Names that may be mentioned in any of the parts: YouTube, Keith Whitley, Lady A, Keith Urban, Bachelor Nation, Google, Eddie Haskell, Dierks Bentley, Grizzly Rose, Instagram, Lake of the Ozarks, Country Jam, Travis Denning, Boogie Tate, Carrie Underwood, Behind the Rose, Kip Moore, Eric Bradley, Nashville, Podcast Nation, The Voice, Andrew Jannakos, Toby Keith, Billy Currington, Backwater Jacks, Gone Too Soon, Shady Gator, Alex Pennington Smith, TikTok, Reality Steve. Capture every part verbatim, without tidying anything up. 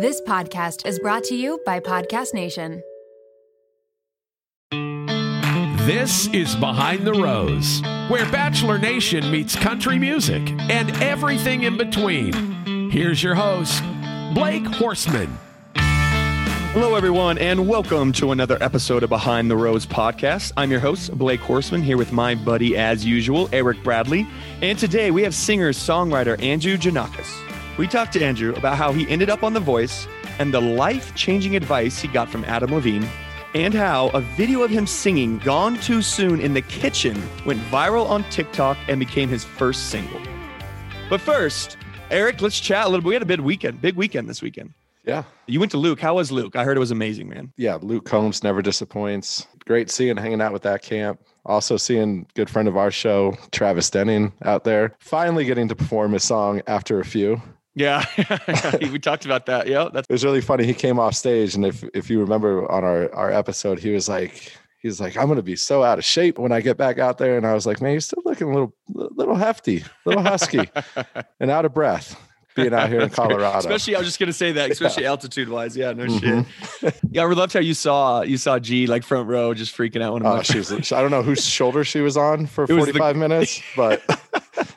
This podcast is brought to you by Podcast Nation. This is Behind the Rose, where Bachelor Nation meets country music and everything in between. Here's your host, Blake Horseman. Hello, everyone, and welcome to another episode of Behind the Rose podcast. I'm your host, Blake Horseman, here with my buddy, as usual, Eric Bradley. And today we have singer-songwriter Andrew Jannakos. We talked to Andrew about how he ended up on The Voice and the life-changing advice he got from Adam Levine, and how a video of him singing Gone Too Soon in the kitchen went viral on TikTok and became his first single. But first, Eric, let's chat a little bit. We had a big weekend, big weekend this weekend. Yeah. You went to Luke. How was Luke? I heard it was amazing, man. Yeah, Luke Combs never disappoints. Great seeing, hanging out with that camp. Also seeing a good friend of our show, Travis Denning, out there. Finally getting to perform his song after a few. Yeah, we talked about that. Yeah, that's- it was really funny. He came off stage, and if if you remember on our, our episode, he was like, he was like, I'm gonna be so out of shape when I get back out there. And I was like, man, you're still looking a little little hefty, little husky, and out of breath being out here in Colorado. Especially, I was just gonna say that, especially yeah. altitude wise. Yeah, no mm-hmm. shit. Yeah, I loved how you saw you saw G like front row just freaking out. When oh, she was, I don't know whose shoulder she was on for forty-five the- minutes, but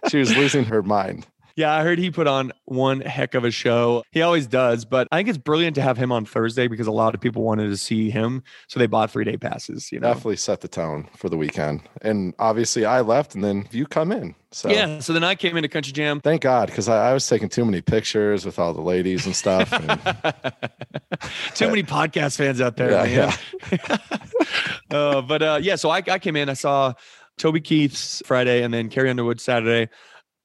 she was losing her mind. Yeah, I heard he put on one heck of a show. He always does, but I think it's brilliant to have him on Thursday because a lot of people wanted to see him, so they bought three-day passes. You know? Definitely set the tone for the weekend. And obviously I left, and then you come in. So yeah, so then I came into Country Jam. Thank God, because I, I was taking too many pictures with all the ladies and stuff. And too many podcast fans out there. Yeah, man. Yeah. uh, but uh, yeah, so I, I came in. I saw Toby Keith's Friday and then Carrie Underwood Saturday.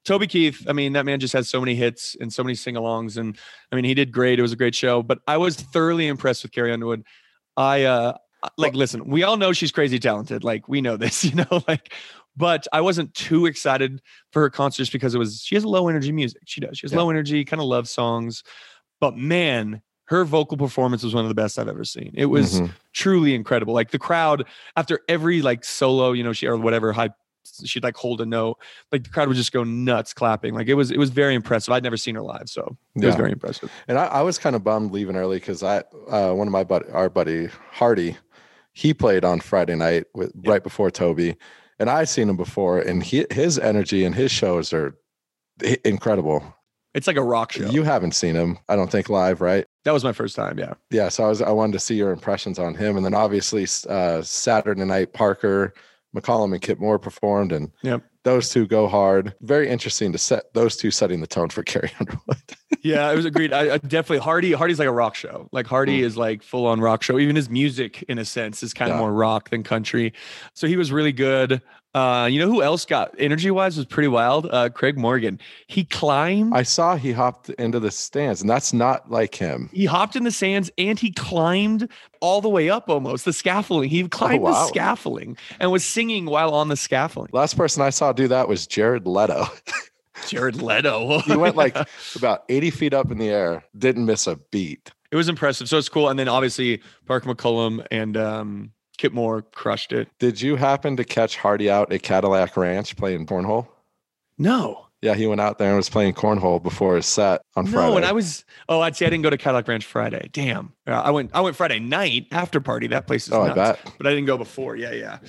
Toby Keith, I mean, that man just has so many hits and so many sing-alongs. And I mean, he did great. It was a great show. But I was thoroughly impressed with Carrie Underwood. I uh, like, well, listen, we all know she's crazy talented. Like, we know this, you know, like, but I wasn't too excited for her concerts because it was, she has low energy music. She does. She has yeah. low energy, kind of love songs. But man, her vocal performance was one of the best I've ever seen. It was mm-hmm. truly incredible. Like the crowd after every like solo, you know, she or whatever high. She'd like hold a note, like the crowd would just go nuts clapping. Like it was, it was very impressive. I'd never seen her live, so it yeah. was very impressive. And I, I was kind of bummed leaving early because I, uh, one of my buddy, our buddy Hardy, he played on Friday night with yeah. right before Toby, and I've seen him before, and he, his energy and his shows are incredible. It's like a rock show. You haven't seen him, I don't think, live, right? That was my first time, yeah. Yeah, so I was, I wanted to see your impressions on him, and then obviously uh, Saturday night, Parker McCollum and Kip Moore performed, and yep. those two go hard. Very interesting to set those two setting the tone for Carrie Underwood. Yeah, it was agreed. I, I definitely Hardy. Hardy's like a rock show. Like Hardy mm. is like full on rock show. Even his music, in a sense, is kind yeah. of more rock than country. So he was really good. Uh, you know who else got energy wise was pretty wild. Uh, Craig Morgan. He climbed. I saw he hopped into the stands, and that's not like him. He hopped in the stands and he climbed all the way up almost the scaffolding. He climbed oh, wow. the scaffolding and was singing while on the scaffolding. Last person I saw do that was Jared Leto. Jared Leto. He went like about eighty feet up in the air. Didn't miss a beat. It was impressive. So it's cool. And then obviously Parker McCollum and um, Kip Moore crushed it. Did you happen to catch Hardy out at Cadillac Ranch playing cornhole? No. Yeah, he went out there and was playing cornhole before his set on no, Friday. No, and I was oh, I'd say I didn't go to Cadillac Ranch Friday. Damn, uh, I went. I went Friday night after party. That place is oh, nuts. I bet. But I didn't go before. Yeah, yeah.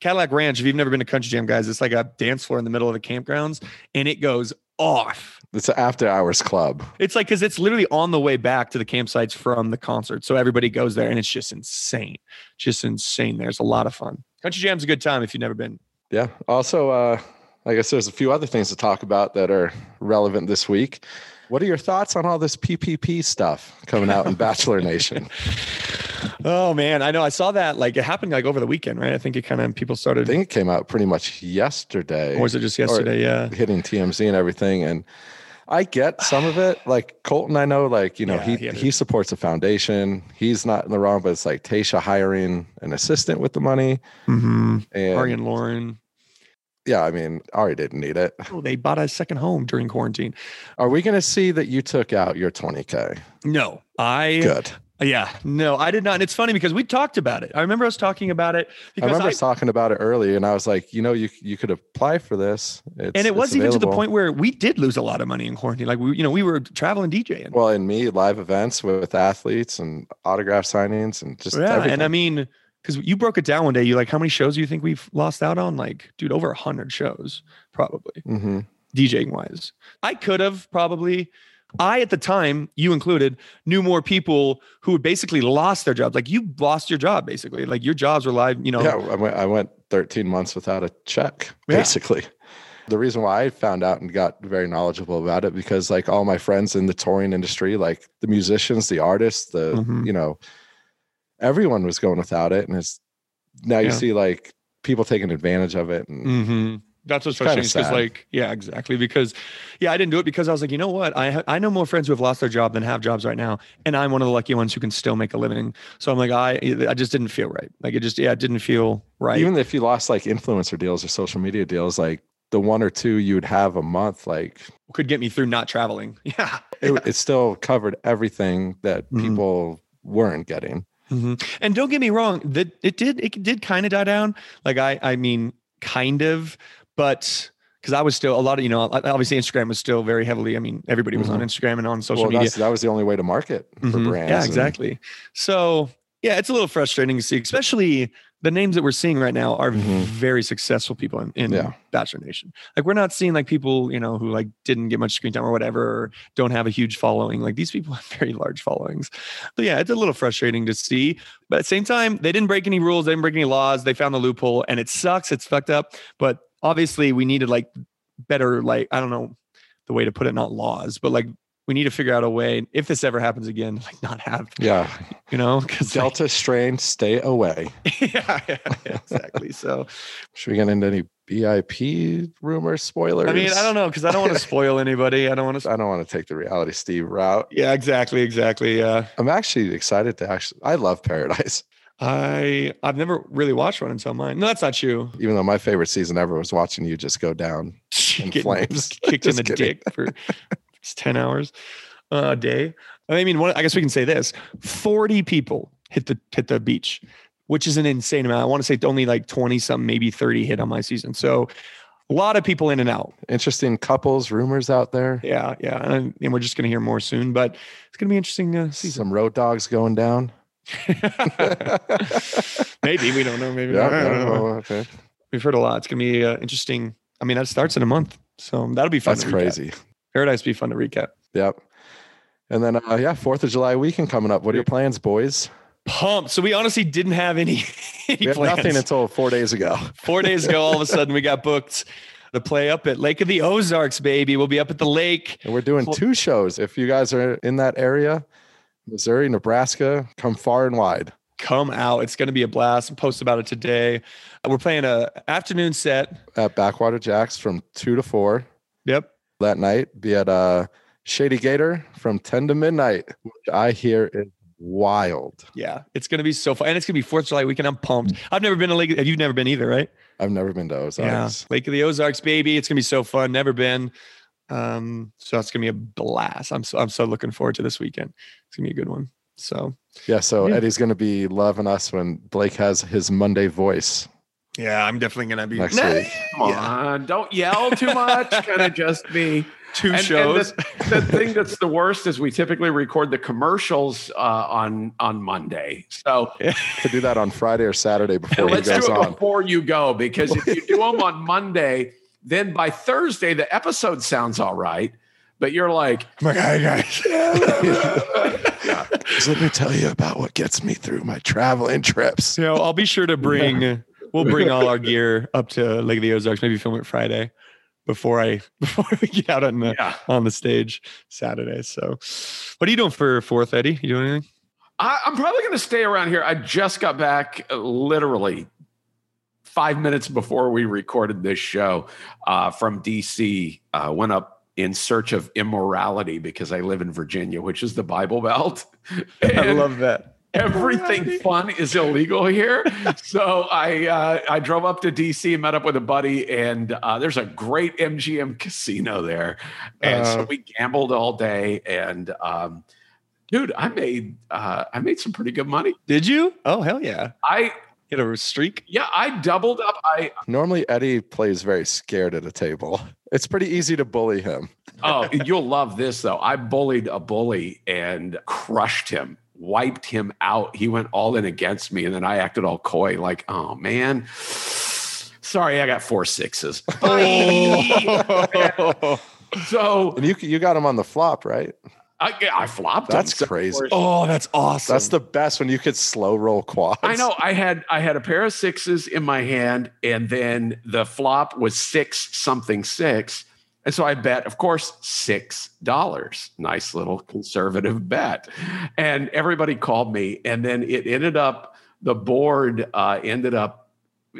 Cadillac Ranch. If you've never been to Country Jam, guys, it's like a dance floor in the middle of the campgrounds, and it goes off. It's an after hours club. It's like, because it's literally on the way back to the campsites from the concert. So everybody goes there, and it's just insane, just insane. There's a lot of fun. Country Jam's a good time if you've never been. Yeah. Also. uh I guess there's a few other things to talk about that are relevant this week. What are your thoughts on all this P P P stuff coming out in Bachelor Nation? Oh, man. I know. I saw that. Like, it happened like over the weekend, right? I think it kind of people started. I think it came out pretty much yesterday. Or was it just yesterday? Yeah. Hitting T M Z and everything. And I get some of it. Like, Colton, I know, like, you know, yeah, he, he, he supports a foundation. He's not in the wrong, but it's like Tayshia hiring an assistant with the money. Mm-hmm. And Ari and Lauren. Yeah, I mean, Ari didn't need it. Oh, they bought a second home during quarantine. Are we going to see that you took out your twenty K? No, I Good. Yeah, no, I did not. And it's funny because we talked about it. I remember us talking about it. Because I remember I, us talking about it early, and I was like, you know, you you could apply for this. It's, and it was even available. To the point where we did lose a lot of money in quarantine. Like, we, you know, we were traveling DJing. Well, and me, live events with, with athletes and autograph signings and just yeah, everything. And I mean, because you broke it down one day. You're like, how many shows do you think we've lost out on? Like, dude, over one hundred shows, probably, mm-hmm. DJing-wise. I could have probably... I, at the time, you included, knew more people who had basically lost their jobs. Like, you lost your job, basically. Like, your jobs were live, you know. Yeah, I went, I went thirteen months without a check, yeah. basically. The reason why I found out and got very knowledgeable about it, because, like, all my friends in the touring industry, like, the musicians, the artists, the, mm-hmm. you know, everyone was going without it. And it's now you yeah. see, like, people taking advantage of it. And mm-hmm. That's what's frustrating, because like, yeah, exactly. Because, yeah, I didn't do it because I was like, you know what? I ha- I know more friends who have lost their job than have jobs right now. And I'm one of the lucky ones who can still make a living. So I'm like, I I just didn't feel right. Like, it just, yeah, it didn't feel right. Even if you lost like influencer deals or social media deals, like the one or two you would have a month, like. Could get me through not traveling. Yeah. It, it still covered everything that mm-hmm. people weren't getting. Mm-hmm. And don't get me wrong, that it did, it did kind of die down. Like, I, I mean, kind of. But because I was still a lot of, you know, obviously Instagram was still very heavily. I mean, everybody was mm-hmm. on Instagram and on social well, media. That was the only way to market mm-hmm. for brands. Yeah, exactly. And... So, yeah, it's a little frustrating to see, especially the names that we're seeing right now are mm-hmm. very successful people in, in yeah. Bachelor Nation. Like, we're not seeing like people, you know, who like didn't get much screen time or whatever, or don't have a huge following. Like, these people have very large followings. But yeah, it's a little frustrating to see. But at the same time, they didn't break any rules. They didn't break any laws. They found the loophole, and it sucks. It's fucked up. But obviously, we needed like better, like, I don't know the way to put it, not laws, but like, we need to figure out a way, if this ever happens again, like not have, yeah, you know, because Delta like, strain, stay away. Yeah, yeah, exactly. So should we get into any B I P rumor spoilers? I mean, I don't know, because I don't want to spoil anybody. I don't want to. I don't want to take the Reality Steve route. Yeah, exactly, exactly. Yeah, I'm actually excited to actually. I love Paradise. I I've never really watched one until mine. No, that's not you. Even though my favorite season ever was watching you just go down in Getting, flames, kicked in the kidding. dick for ten hours a day. I mean, one, I guess we can say this: forty people hit the hit the beach, which is an insane amount. I want to say only like twenty something, maybe thirty hit on my season. So a lot of people in and out. Interesting couples, rumors out there. Yeah, yeah, and, and we're just gonna hear more soon. But it's gonna be interesting. Uh, season. Some road dogs going down. Maybe we don't know. Maybe yeah, I don't yeah, know. Well, okay. We've heard a lot. It's gonna be uh, interesting. I mean, that starts in a month, so that'll be fun. That's to crazy. Paradise be fun to recap. Yep. And then uh, yeah, Fourth of July weekend coming up. What are your plans, boys? Pumped. So we honestly didn't have any, any we had plans. Nothing until four days ago. Four days ago, all of a sudden we got booked. The play up at Lake of the Ozarks, baby. We'll be up at the lake, and we're doing two shows. If you guys are in that area. Missouri, Nebraska, come far and wide. Come out. It's going to be a blast. I'll post about it today. We're playing an afternoon set at Backwater Jacks from two to four. Yep. That night, be at uh, Shady Gator from ten to midnight, which I hear is wild. Yeah, it's going to be so fun. And it's going to be Fourth of July weekend. I'm pumped. I've never been to Lake. You've never been either, right? I've never been to Ozarks. Yeah. Lake of the Ozarks, baby. It's going to be so fun. Never been. Um, so that's gonna be a blast. I'm so I'm so looking forward to this weekend. It's gonna be a good one. So yeah, so yeah. Eddie's gonna be loving us when Blake has his Monday voice. Yeah, I'm definitely gonna be next nah, week. Come yeah. on, don't yell too much. Kind of just be two and, shows. And the, the thing that's the worst is we typically record the commercials uh, on on Monday. So yeah. to do that on Friday or Saturday before and he let's goes do it on. Before you go, because if you do them on Monday. Then by Thursday, the episode sounds all right, but you're like, oh my God, guys. Yeah. So let me tell you about what gets me through my traveling trips. You know, I'll be sure to bring, yeah. we'll bring all our gear up to Lake of the Ozarks, maybe film it Friday before I, before we get out on the, yeah. on the stage Saturday. So what are you doing for fourth, Eddie? You doing anything? I, I'm probably going to stay around here. I just got back literally five minutes before we recorded this show uh, from D C, uh, went up in search of immorality because I live in Virginia, which is the Bible Belt. I love that. Everything immorality. Fun is illegal here. So I uh, I drove up to D C, met up with a buddy, and uh, there's a great M G M casino there. And uh, so we gambled all day and um, Dude, I made uh, I made some pretty good money. Did you? Oh, hell yeah. I hit a streak. Yeah, I doubled up. I Normally, Eddie plays very scared at a table. It's pretty easy to bully him. Oh, you'll love this, though. I bullied a bully and crushed him, wiped him out. He went all in against me, and then I acted all coy, like, oh, man. Sorry, I got four sixes. Oh. So, and you you got him on the flop, right? I, I flopped. That's him, crazy. Oh, that's awesome. That's the best when you could slow roll quads. I know. I had I had a pair of sixes in my hand, and then the flop was six something six, and so I bet, of course, six dollars. Nice little conservative bet, and everybody called me, and then it ended up the board uh, ended up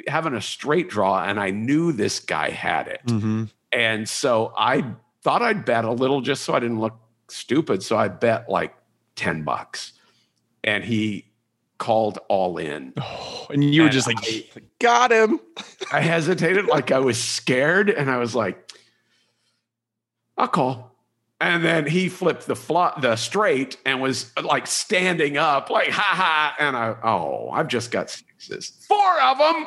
having a straight draw, and I knew this guy had it, mm-hmm. and so I thought I'd bet a little just so I didn't look stupid. So I bet like ten bucks and he called all in. Oh, and you and were just like, I, got him. I hesitated. Like I was scared. And I was like, I'll call. And then he flipped the flop, the straight, and was like standing up like, ha ha. And I, oh, I've just got sixes, four of them.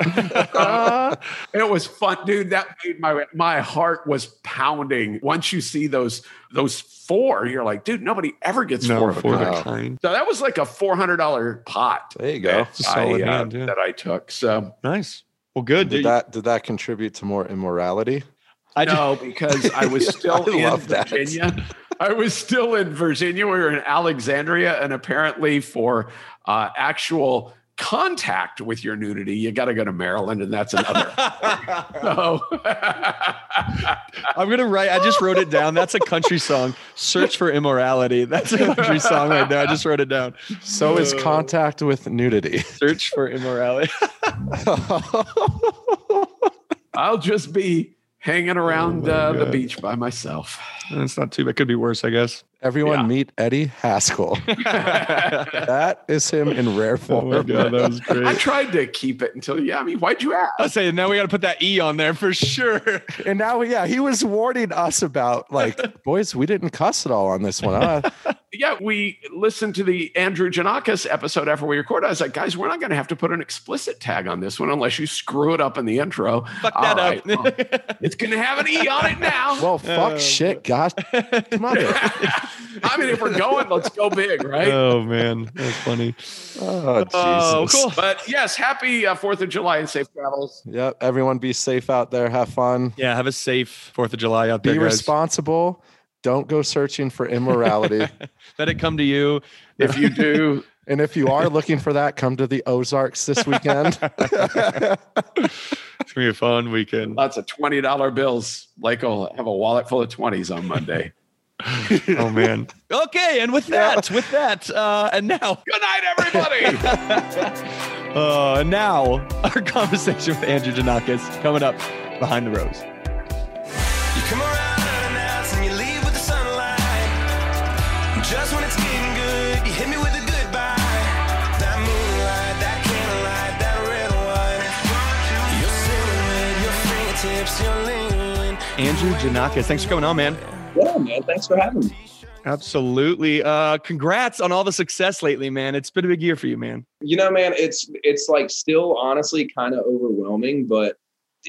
uh, it was fun, dude. That made my, my heart was pounding. Once you see those, those four, you're like, dude, nobody ever gets no, four of a kind. So that was like a four hundred dollars pot. There you go. That, solid I, hand, uh, yeah. that I took. So nice. Well, good. Did, did that, did that contribute to more immorality? I know, because I was still I in Virginia. That. I was still in Virginia. We were in Alexandria, and apparently for uh, actual contact with your nudity, you got to go to Maryland, and that's another. So I'm going to write. I just wrote it down. That's a country song. Search for immorality. That's a country song right there. I just wrote it down. So uh, is contact with nudity. Search for immorality. I'll just be hanging around oh uh, the beach by myself. That's not too bad. It could be worse, I guess. Everyone yeah. meet Eddie Haskell. That is him in rare form. Oh my God, that was great. I tried to keep it until, yeah, I mean, why'd you ask? I'll say, now we got to put that E on there for sure. And now, yeah, he was warning us about, like, boys, we didn't cuss at all on this one. Huh? Yeah, we listened to the Andrew Jannakos episode after we recorded. I was like, guys, we're not going to have to put an explicit tag on this one unless you screw it up in the intro. Fuck all that right, up. Well, it's going to have an E on it now. Well, fuck uh, shit, God. Mother. I mean, if we're going, let's go big, right? Oh, man. That's funny. Oh, oh, Jesus. Cool. But yes, happy uh, fourth of July and safe travels. Yep. Everyone be safe out there. Have fun. Yeah. Have a safe fourth of July out there. Be guys. Responsible. Don't go searching for immorality. Let it come to you. If you do. And if you are looking for that, come to the Ozarks this weekend. It's going to be a fun weekend. Lots of twenty dollar bills. Blake will have a wallet full of twenties on Monday. Oh man. Okay, and with that, with that, uh, and now good night, everybody. uh, and now our conversation with Andrew Jannakos coming up behind the rose. You come around unannounced and you leave with the sunlight. Just when it's getting good, you hit me with a goodbye. That moonlight, that candlelight, that red wine. Your silhouette, your fingertips, your lingering. Andrew Jannakos, thanks for coming on, man. Yeah, man. Thanks for having me. Absolutely. Uh, congrats on all the success lately, man. It's been a big year for you, man. You know, man, it's it's like still honestly kind of overwhelming, but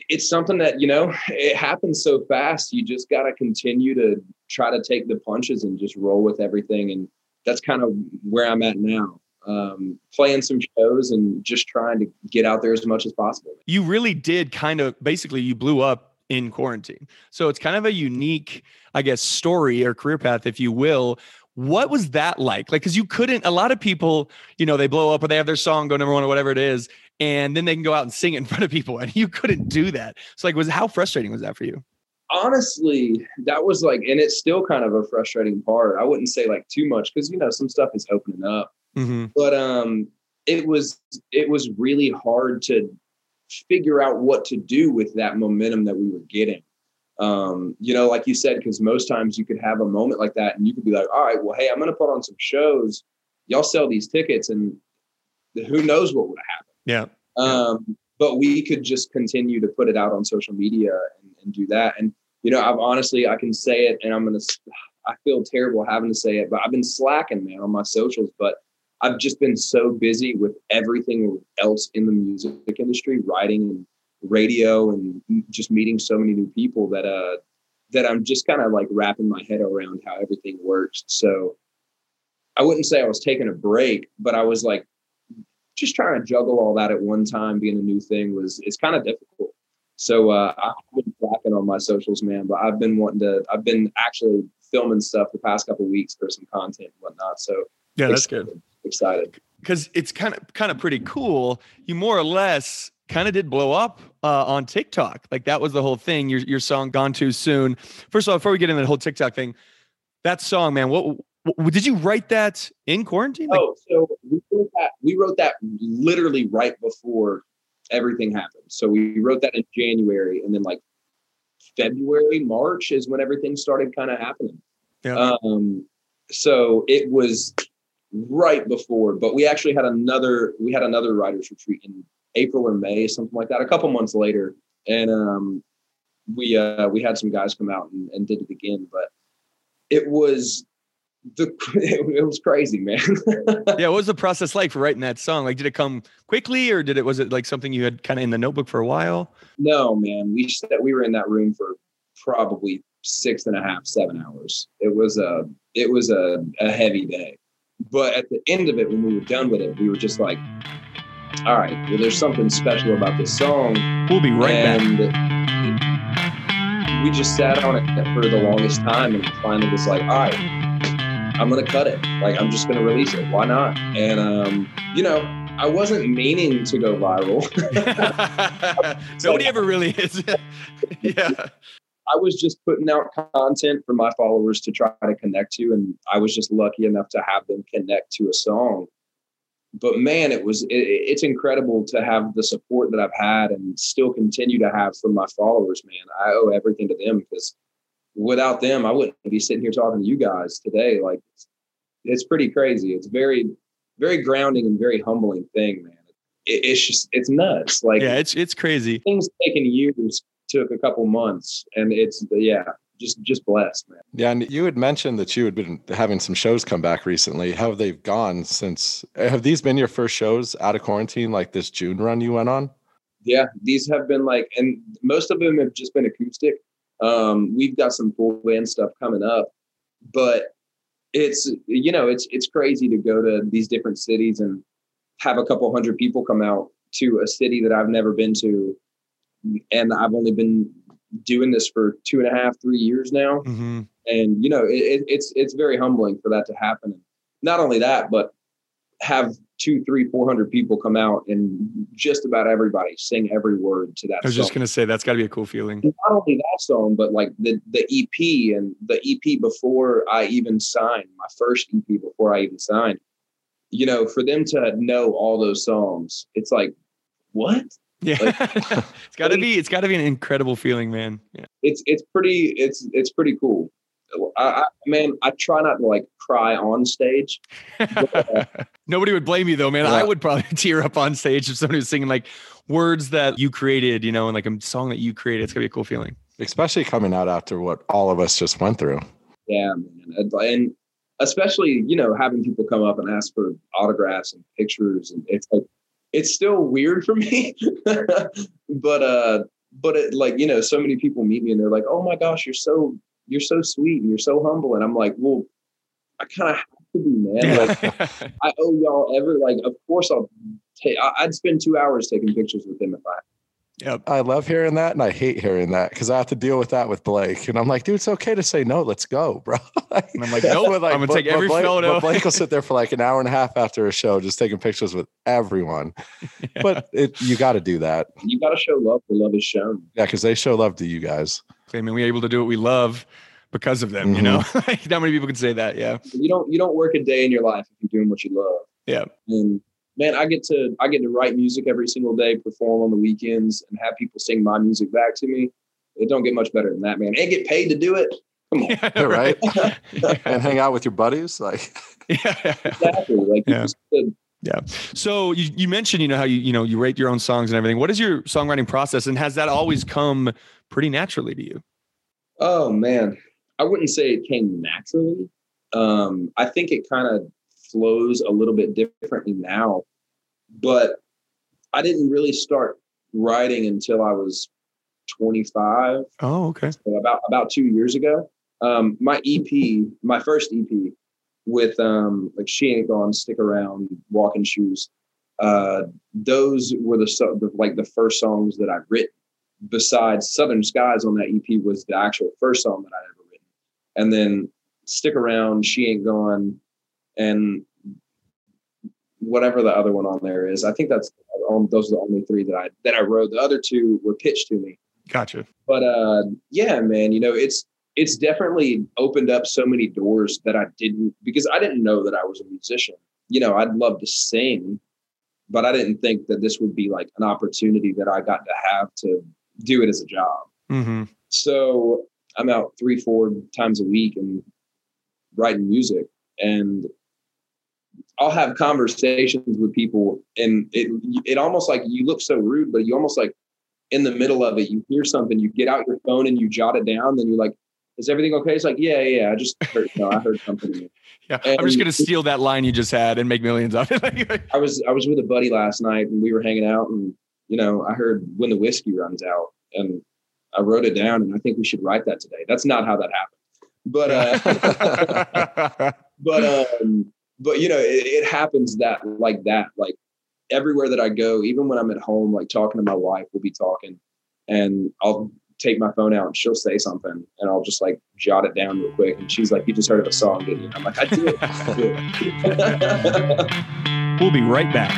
it's something that, you know, it happens so fast. You just got to continue to try to take the punches and just roll with everything. And that's kind of where I'm at now. Um, playing some shows and just trying to get out there as much as possible. You really did kind of basically you blew up in quarantine. So it's kind of a unique, I guess, story or career path, if you will. What was that like? Like, because you couldn't, a lot of people, you know, they blow up or they have their song go number one or whatever it is, and then they can go out and sing it in front of people, and you couldn't do that. So like, was how frustrating was that for you? Honestly, that was like, and it's still kind of a frustrating part. I wouldn't say like too much because, you know, some stuff is opening up, mm-hmm. but um, it was, it was really hard to figure out what to do with that momentum that we were getting. Um, you know, like you said, because most times you could have a moment like that and you could be like, all right, well, hey, I'm going to put on some shows. Y'all sell these tickets and who knows what would happen. Yeah. Um, but we could just continue to put it out on social media and, and do that. And, you know, I've honestly, I can say it and I'm going to, I feel terrible having to say it, but I've been slacking, man, on my socials. But I've just been so busy with everything else in the music industry, writing and radio, and just meeting so many new people that uh that I'm just kind of like wrapping my head around how everything works. So I wouldn't say I was taking a break, but I was like just trying to juggle all that at one time. Being a new thing was it's kind of difficult. So uh, I've been slacking on my socials, man. But I've been wanting to. I've been actually filming stuff the past couple of weeks for some content and whatnot. So yeah, that's excited. good. Excited because it's kind of kind of pretty cool. You more or less kind of did blow up uh, on TikTok. Like that was the whole thing. Your your song "Gone Too Soon." First of all, before we get into the whole TikTok thing, that song, man. What, what did you write that in quarantine? Like, oh, so we wrote that. We wrote that literally right before everything happened. So we wrote that in January, and then like February, March is when everything started kind of happening. Yeah. Um, so it was right before, but we actually had another. We had another writers retreat in April or May, something like that, a couple months later. And um, we uh, we had some guys come out and, and did it again. But it was the it was crazy, man. Yeah, what was the process like for writing that song? Like, did it come quickly, or did it was it like something you had kind of in the notebook for a while? No, man. We just, we were in that room for probably six and a half, seven hours. It was a it was a, a heavy day. But at the end of it, when we were done with it, we were just like, all right, well, there's something special about this song. We'll be right and back. We just sat on it for the longest time, and finally was like, all right, I'm going to cut it. Like, I'm just going to release it. Why not? And, um, you know, I wasn't meaning to go viral. Nobody ever really is. Yeah. I was just putting out content for my followers to try to connect to, and I was just lucky enough to have them connect to a song. But man, it was, it, it's incredible to have the support that I've had and still continue to have from my followers, man. I owe everything to them, because without them, I wouldn't be sitting here talking to you guys today. Like, it's, it's pretty crazy. It's very, very grounding and very humbling thing, man. It, it's just, it's nuts. Like, yeah, it's, it's crazy. Things taken years took a couple months, and it's, yeah. Just just blessed, man. Yeah, and you had mentioned that you had been having some shows come back recently. How have they gone since? Have these been your first shows out of quarantine, like this June run you went on? Yeah, these have been like, and most of them have just been acoustic. Um, we've got some full band stuff coming up, but it's, you know, it's it's crazy to go to these different cities and have a couple hundred people come out to a city that I've never been to, and I've only been doing this for two and a half, three years now. Mm-hmm. And, you know, it, it's, it's very humbling for that to happen. Not only that, but have two, three, four hundred people come out and just about everybody sing every word to that song. I was song. just going to say, that's gotta be a cool feeling. Not only that song, but like the, the E P and the E P before I even signed, my first E P before I even signed, you know, for them to know all those songs, it's like, what? Yeah, like, it's gotta be, it's gotta be an incredible feeling, man. Yeah. It's, it's pretty, it's, it's pretty cool. I, I, man, I try not to like cry on stage. But, uh, nobody would blame you though, man. Yeah. I would probably tear up on stage if somebody was singing like words that you created, you know, and like a song that you created. It's gonna be a cool feeling. Especially coming out after what all of us just went through. Yeah, man. And especially, you know, having people come up and ask for autographs and pictures, and it's like, it's still weird for me, but, uh, but it, like, you know, so many people meet me and they're like, oh my gosh, you're so, you're so sweet and you're so humble. And I'm like, well, I kind of have to be, man. Like, I owe y'all ever, like, of course I'll take, I- I'd spend two hours taking pictures with them if I, Yep. I love hearing that, and I hate hearing that, because I have to deal with that with Blake. And I'm like, dude, it's okay to say no. Let's go, bro. Like, and I'm like, nope. Like, I'm gonna take every Blake, photo. Blake will sit there for like an hour and a half after a show, just taking pictures with everyone. Yeah. But it, you got to do that. You got to show love. The love is shown. Yeah, because they show love to you guys. I mean, we're able to do what we love because of them. Mm-hmm. You know, like, not many people can say that. Yeah. You don't. You don't work a day in your life if you're doing what you love. Yeah. And man, I get to I get to write music every single day, perform on the weekends, and have people sing my music back to me. It don't get much better than that, man. And get paid to do it. Come on, yeah, right? And hang out with your buddies, like yeah, exactly. Like yeah. yeah. So you you mentioned you know how you you know you write your own songs and everything. What is your songwriting process, and has that always come pretty naturally to you? Oh man, I wouldn't say it came naturally. Um, I think it kind of flows a little bit differently now, but I didn't really start writing until I was twenty-five. Oh, okay. So about, about two years ago. Um, my E P, my first E P with, um, like She Ain't Gone, Stick Around, Walking Shoes. Uh, those were the, the, like the first songs that I've written. Besides Southern Skies on that E P was the actual first song that I'd ever written. And then Stick Around, She Ain't Gone, and whatever the other one on there is. I think that's, those are the only three that I, that I wrote. The other two were pitched to me. Gotcha. But uh, yeah, man, you know, it's, it's definitely opened up so many doors that I didn't, because I didn't know that I was a musician. You know, I'd love to sing, but I didn't think that this would be like an opportunity that I got to have to do it as a job. Mm-hmm. So I'm out three, four times a week and writing music, and I'll have conversations with people, and it, it almost like, you look so rude, but you almost like in the middle of it, you hear something, you get out your phone and you jot it down. Then you're like, is everything okay? It's like, yeah, yeah. I just heard, no, I heard something. Yeah, and I'm just gonna steal that line you just had and make millions of it. I was I was with a buddy last night, and we were hanging out, and you know, I heard When the Whiskey Runs Out, and I wrote it down, and I think we should write that today. That's not how that happened, but uh, but um, but you know, it, it happens that like that, like everywhere that I go, even when I'm at home, like talking to my wife, we'll be talking, and I'll take my phone out and she'll say something and I'll just like jot it down real quick. And she's like, you just heard of a song, didn't you? And I'm like, I did. I did. We'll be right back.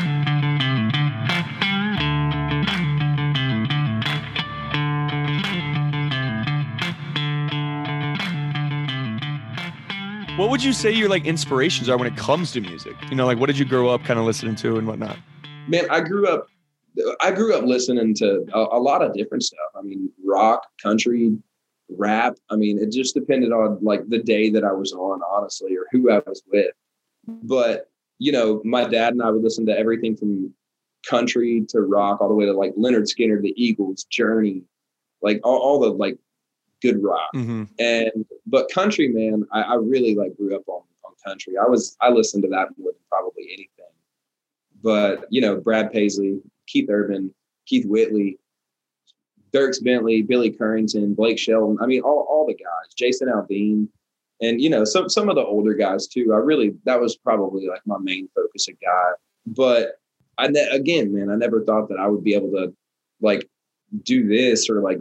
What would you say your like inspirations are when it comes to music? You know, like what did you grow up kind of listening to and whatnot? Man, I grew up I grew up listening to a, a lot of different stuff. I mean, rock, country, rap. I mean, it just depended on like the day that I was on, honestly, or who I was with. But, you know, my dad and I would listen to everything from country to rock, all the way to like Leonard Skinner, the Eagles, Journey, like all, all the like good rock. Mm-hmm. And, but country, man, I, I really like grew up on, on country. I was, I listened to that more than probably anything. But, you know, Brad Paisley, Keith Urban, Keith Whitley, Dierks Bentley, Billy Currington, Blake Shelton. I mean, all, all the guys, Jason Aldean, and, you know, some, some of the older guys too. I really, that was probably like my main focus of guy. But I, ne- again, man, I never thought that I would be able to like do this or like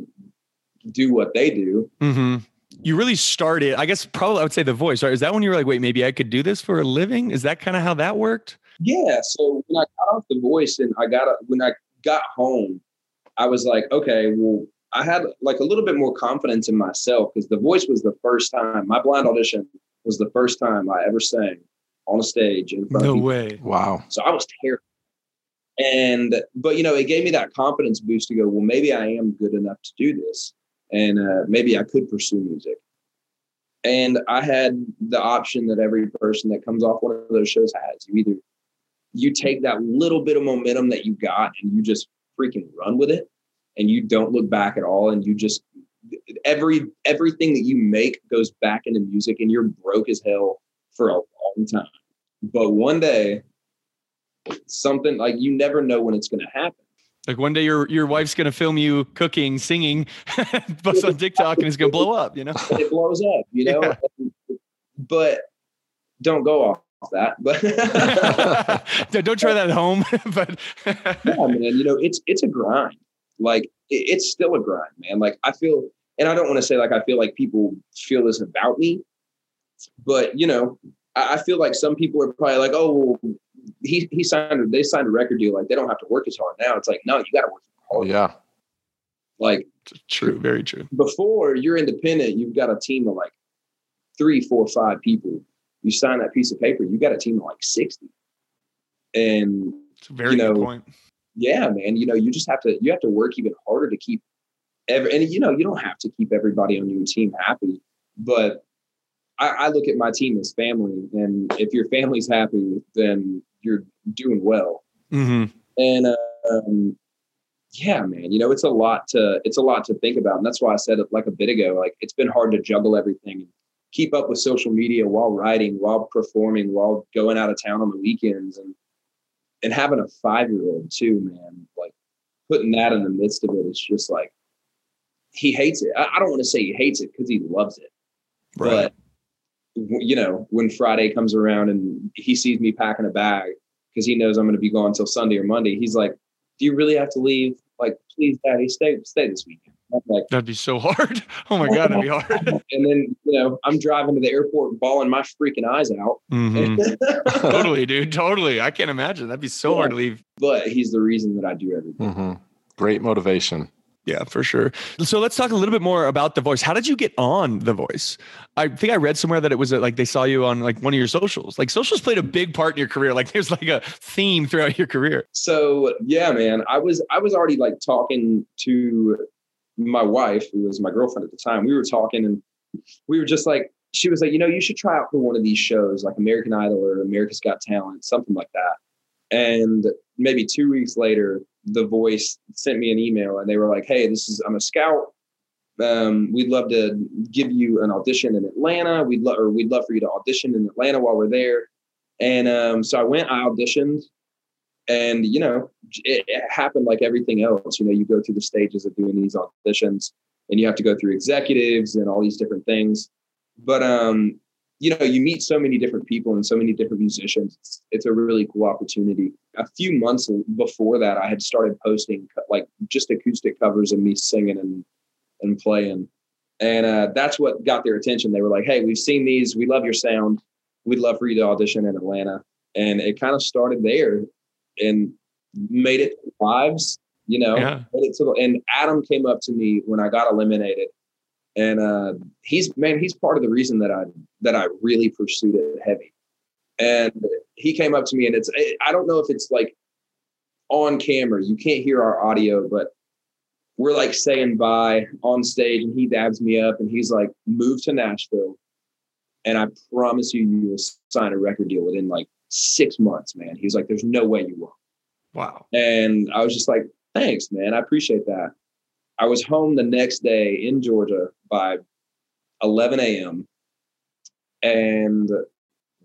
do what they do. Mm-hmm. You really started, I guess probably I would say The Voice, right? Is that when you were like, wait, maybe I could do this for a living? Is that kind of how that worked? Yeah. So when I got off The Voice and I got, when I got home, I was like, okay, well, I had like a little bit more confidence in myself because The Voice was the first time, my blind audition was the first time I ever sang on a stage in front of people. No way. Wow. So I was terrified. And, but you know, it gave me that confidence boost to go, well, maybe I am good enough to do this. And uh, maybe I could pursue music. And I had the option that every person that comes off one of those shows has. You either you take that little bit of momentum that you got and you just freaking run with it and you don't look back at all. And you just, every, everything that you make goes back into music and you're broke as hell for a long time. But one day something like, you never know when it's going to happen. Like one day your, your wife's going to film you cooking, singing, bust on TikTok and it's going to blow up, you know, it blows up, you know, yeah. But don't go off that, but don't try that at home. But yeah, man, you know, it's, it's a grind. Like it, it's still a grind, man. Like I feel, and I don't want to say like, I feel like people feel this about me, but you know, I, I feel like some people are probably like, oh, He he signed they signed a record deal, like they don't have to work as hard now. It's like, no, you gotta work hard. Yeah. Like true, very true. Before you're independent, you've got a team of like three, four, five people. You sign that piece of paper, you got a team of like sixty. And it's a very you know, good point. Yeah, man. You know, you just have to you have to work even harder to keep every and you know, you don't have to keep everybody on your team happy, but I, I look at my team as family, and if your family's happy, then you're doing well. Mm-hmm. And, um, yeah, man, you know, it's a lot to, it's a lot to think about. And that's why I said it like a bit ago, like it's been hard to juggle everything and keep up with social media while writing, while performing, while going out of town on the weekends, and, and having a five-year-old too, man, like putting that in the midst of it. It's just like, he hates it. I, I don't want to say he hates it because he loves it, right. But you know, when Friday comes around and he sees me packing a bag because he knows I'm going to be gone till Sunday or Monday, he's like, do you really have to leave? Like, please, Daddy, stay, stay this weekend. I'm like, that'd be so hard. Oh my God, that'd be hard. And then, you know, I'm driving to the airport, bawling my freaking eyes out. Mm-hmm. Totally, dude. Totally. I can't imagine. That'd be so yeah. hard to leave. But he's the reason that I do everything. Mm-hmm. Great motivation. Yeah, for sure. So let's talk a little bit more about The Voice. How did you get on The Voice? I think I read somewhere that it was a, like they saw you on like one of your socials. Like socials played a big part in your career. Like there's like a theme throughout your career. So yeah, man, I was I was already like talking to my wife, who was my girlfriend at the time. We were talking and we were just like, she was like, you know, you should try out for one of these shows like American Idol or America's Got Talent, something like that. And maybe two weeks later, The Voice sent me an email and they were like, hey, this is, I'm a scout. Um, we'd love to give you an audition in Atlanta. We'd love, or we'd love for you to audition in Atlanta while we're there. And, um, so I went, I auditioned and, you know, it, it happened like everything else. You know, you go through the stages of doing these auditions and you have to go through executives and all these different things. But, um, you know, you meet so many different people and so many different musicians. It's, it's a really cool opportunity. A few months before that, I had started posting like just acoustic covers of me singing and, and playing. And uh, that's what got their attention. They were like, hey, we've seen these. We love your sound. We'd love for you to audition in Atlanta. And it kind of started there and made it to lives, you know. Yeah. Made it to, and Adam came up to me when I got eliminated. And uh, he's, man, he's part of the reason that I, that I really pursued it heavy. And he came up to me and it's, I don't know if it's like on camera, you can't hear our audio, but we're like saying bye on stage and he dabs me up and he's like, move to Nashville. And I promise you, you will sign a record deal within like six months, man. He's like, there's no way you won't. Wow. And I was just like, thanks, man. I appreciate that. I was home the next day in Georgia by eleven a.m. And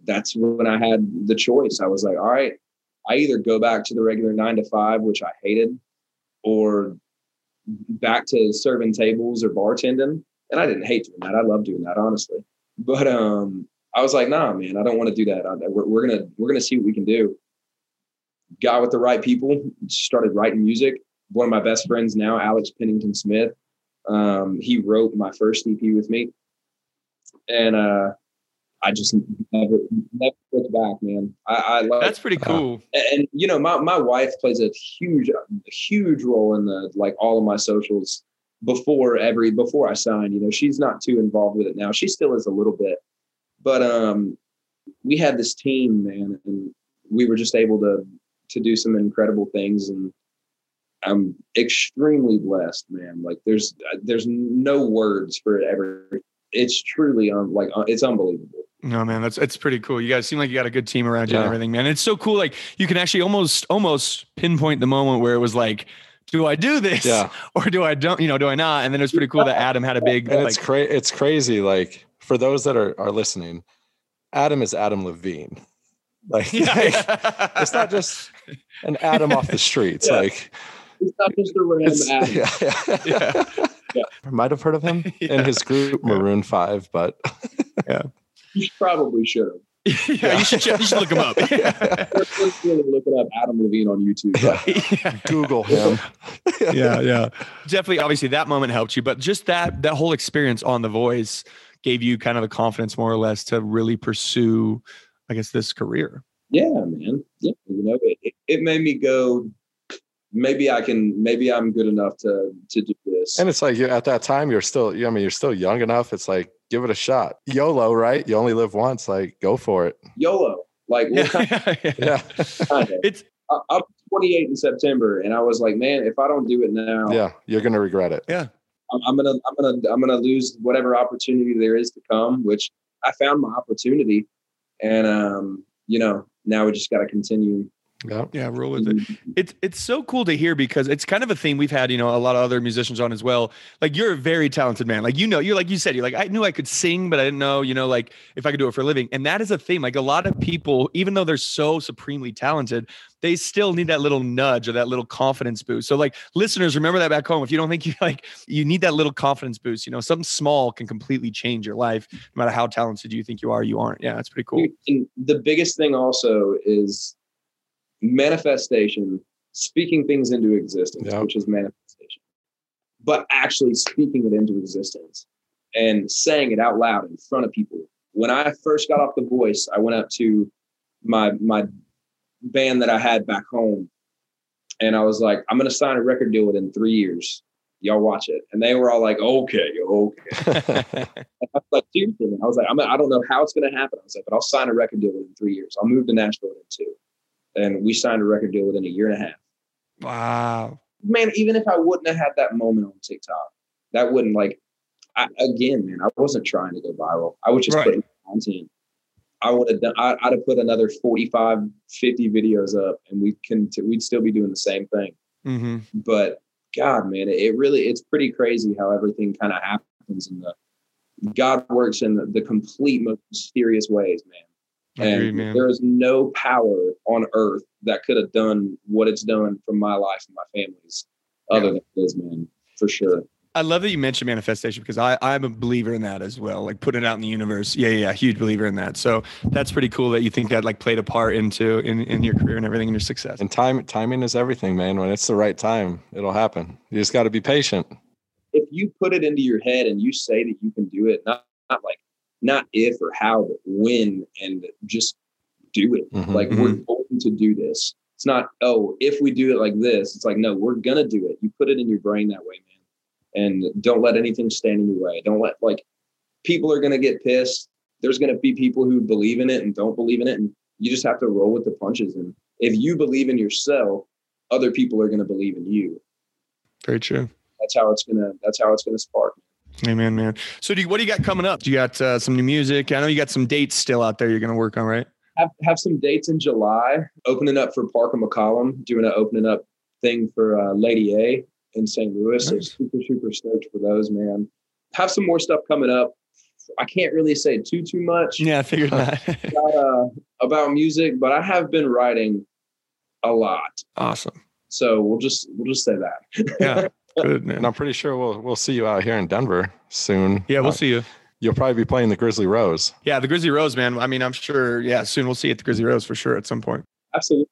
that's when I had the choice. I was like, all right, I either go back to the regular nine to five, which I hated, or back to serving tables or bartending. And I didn't hate doing that. I love doing that, honestly. But um, I was like, nah, man, I don't want to do that. I, we're we're going to we're going to see what we can do. Got with the right people, started writing music. One of my best friends now, Alex Pennington Smith, um, he wrote my first E P with me. And uh, I just never, never looked back, man. I, I love That's pretty cool. Uh, and, you know, my, my wife plays a huge, a huge role in the, like all of my socials before every, before I signed, you know, she's not too involved with it now. She still is a little bit, but um, we had this team, man, and we were just able to, to do some incredible things. And I'm extremely blessed, man. Like there's, there's no words for it ever. It's truly um, like, uh, it's unbelievable. No, man, that's, it's pretty cool. You guys seem like you got a good team around you yeah. and everything, man. It's so cool. Like you can actually almost, almost pinpoint the moment where it was like, do I do this yeah. or do I don't, you know, do I not? And then it's pretty cool that Adam had a big, and like, it's cra- It's crazy. Like for those that are, are listening, Adam is Adam Levine. Like, yeah. like it's not just an Adam off the streets. Yeah. Like, It's not just a random Adam. Yeah, yeah. yeah. yeah. I might have heard of him yeah. in his group, Maroon five, but... yeah, You probably should have. Yeah, yeah. You, should, you should look him up. Yeah. First, really looking up Adam Levine on YouTube. Right? Yeah. Google him. yeah, yeah. Definitely, obviously, that moment helped you, but just that that whole experience on The Voice gave you kind of the confidence, more or less, to really pursue, I guess, this career. Yeah, man. Yeah, you know, it, it made me go... Maybe I can, maybe I'm good enough to to do this. And it's like, you're, at that time, you're still, I mean, you're still young enough. It's like, give it a shot. YOLO, right? You only live once. Like, go for it. YOLO. Like, yeah. Kind of, yeah. Kind of. It's, I, I'm twenty-eight in September. And I was like, man, if I don't do it now. Yeah. You're going to regret it. Yeah. I'm, I'm going to, I'm going to, I'm going to lose whatever opportunity there is to come, which I found my opportunity. And, um, you know, now we just got to continue. Yeah. Yeah. Roll with it. It's, it's so cool to hear, because it's kind of a theme we've had, you know, a lot of other musicians on as well. Like, you're a very talented man. Like, you know, you're like, you said, you're like, I knew I could sing, but I didn't know, you know, like if I could do it for a living. And that is a theme. Like, a lot of people, even though they're so supremely talented, they still need that little nudge or that little confidence boost. So, like, listeners, remember that back home. If you don't think you like, you need that little confidence boost, you know, something small can completely change your life, no matter how talented you think you are, you aren't. Yeah. That's pretty cool. And the biggest thing also is manifestation, speaking things into existence, yep. which is manifestation, but actually speaking it into existence and saying it out loud in front of people. When I first got off The Voice, I went up to my my band that I had back home, and I was like, I'm going to sign a record deal within three years. Y'all watch it. And they were all like, okay, okay. I was like, seriously? I was like, I'm, I don't know how it's going to happen. I was like, but I'll sign a record deal within three years. I'll move to Nashville within two. And we signed a record deal within a year and a half. Wow. Man, even if I wouldn't have had that moment on TikTok, that wouldn't, like, I, again, man, I wasn't trying to go viral. I was just right. putting content. I would have done, I, I'd have put another forty-five, fifty videos up, and we can, we'd still be doing the same thing. Mm-hmm. But God, man, it, it really, it's pretty crazy how everything kind of happens, and the God works in the, the complete most mysterious ways, man. And agree, there is no power on earth that could have done what it's done for my life and my family's other yeah. than this, man, for sure. I love that you mentioned manifestation, because I, I'm a believer in that as well. Like, putting it out in the universe. Yeah, yeah, huge believer in that. So that's pretty cool that you think that, like, played a part into in, in your career and everything and your success. And time timing is everything, man. When it's the right time, it'll happen. You just got to be patient. If you put it into your head and you say that you can do it, not, not like, not if or how, but when, and just do it. Mm-hmm, like, mm-hmm. we're going to do this. It's not, oh, if we do it like this. It's like, no, we're going to do it. You put it in your brain that way, man. And don't let anything stand in your way. Don't let, like, people are going to get pissed. There's going to be people who believe in it and don't believe in it. And you just have to roll with the punches. And if you believe in yourself, other people are going to believe in you. Very true. That's how it's going to, that's how it's going to spark. Amen, man. So do you, what do you got coming up? Do you got uh, some new music? I know you got some dates still out there you're going to work on, right? Have, have some dates in July, opening up for Parker McCollum, doing an opening up thing for uh, Lady A in Saint Louis. Nice. So super, super stoked for those, man. Have some more stuff coming up. I can't really say too, too much. Yeah, I figured uh, that. about, uh, about music, but I have been writing a lot. Awesome. So we'll just, we'll just say that. Yeah. Good, man. And I'm pretty sure we'll we'll see you out here in Denver soon. Yeah, we'll uh, see you. You'll probably be playing the Grizzly Rose. Yeah, the Grizzly Rose, man. I mean, I'm sure. Yeah, soon we'll see you at the Grizzly Rose for sure at some point. Absolutely.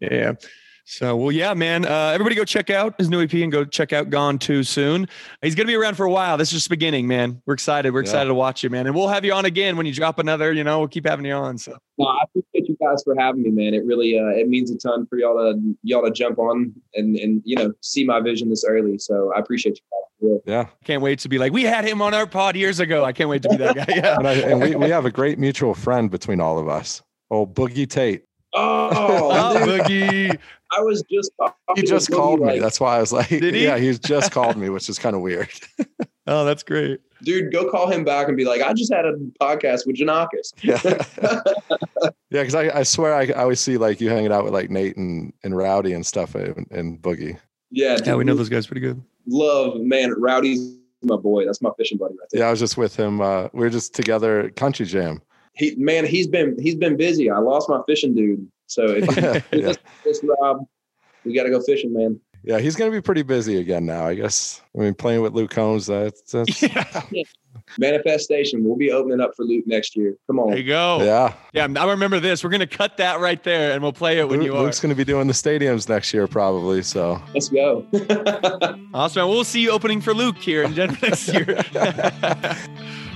Yeah. So, well, yeah, man. Uh, everybody go check out his new E P and go check out Gone Too Soon. He's going to be around for a while. This is just beginning, man. We're excited. We're yeah. excited to watch you, man. And we'll have you on again when you drop another, you know, we'll keep having you on. So no, I appreciate you guys for having me, man. It really, uh, it means a ton for y'all to, y'all to jump on and, and, you know, see my vision this early. So I appreciate you guys. Yeah. yeah. Can't wait to be like, we had him on our pod years ago. I can't wait to be that guy. Yeah. and I, and we, we have a great mutual friend between all of us. Oh, Boogie Tate. Oh, oh Boogie. I was just he just called me. Like, that's why I was like, did he? Yeah, he's just called me, which is kind of weird. Oh, that's great. Dude, go call him back and be like, I just had a podcast with Jannakos. Yeah, yeah, because I, I swear I, I always see like you hanging out with like Nate and, and Rowdy and stuff and, and Boogie. Yeah, dude, yeah, we know those guys pretty good. Love, man. Rowdy's my boy. That's my fishing buddy right there. Yeah, I was just with him. Uh, we were just together at Country Jam. He, man, he's been he's been busy. I lost my fishing dude. So if yeah, yeah. this Rob, we got to go fishing, man. Yeah, he's going to be pretty busy again now, I guess. I mean, playing with Luke Combs, that's, that's yeah. Yeah. Manifestation. We'll be opening up for Luke next year. Come on. There you go. Yeah. Yeah, I remember this. We're going to cut that right there, and we'll play it when Luke, you are. Luke's going to be doing the stadiums next year probably, so. Let's go. Awesome. We'll see you opening for Luke here in Denver next year.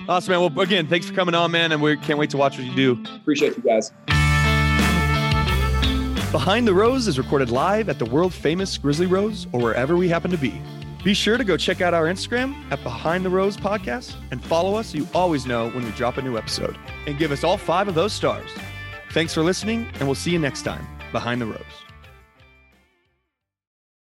Awesome, man. Well, again, thanks for coming on, man, and we can't wait to watch what you do. Appreciate you guys. Behind the Rose is recorded live at the world-famous Grizzly Rose or wherever we happen to be. Be sure to go check out our Instagram at Behind the Rose Podcast and follow us so you always know when we drop a new episode. And give us all five of those stars. Thanks for listening, and we'll see you next time. Behind the Rose.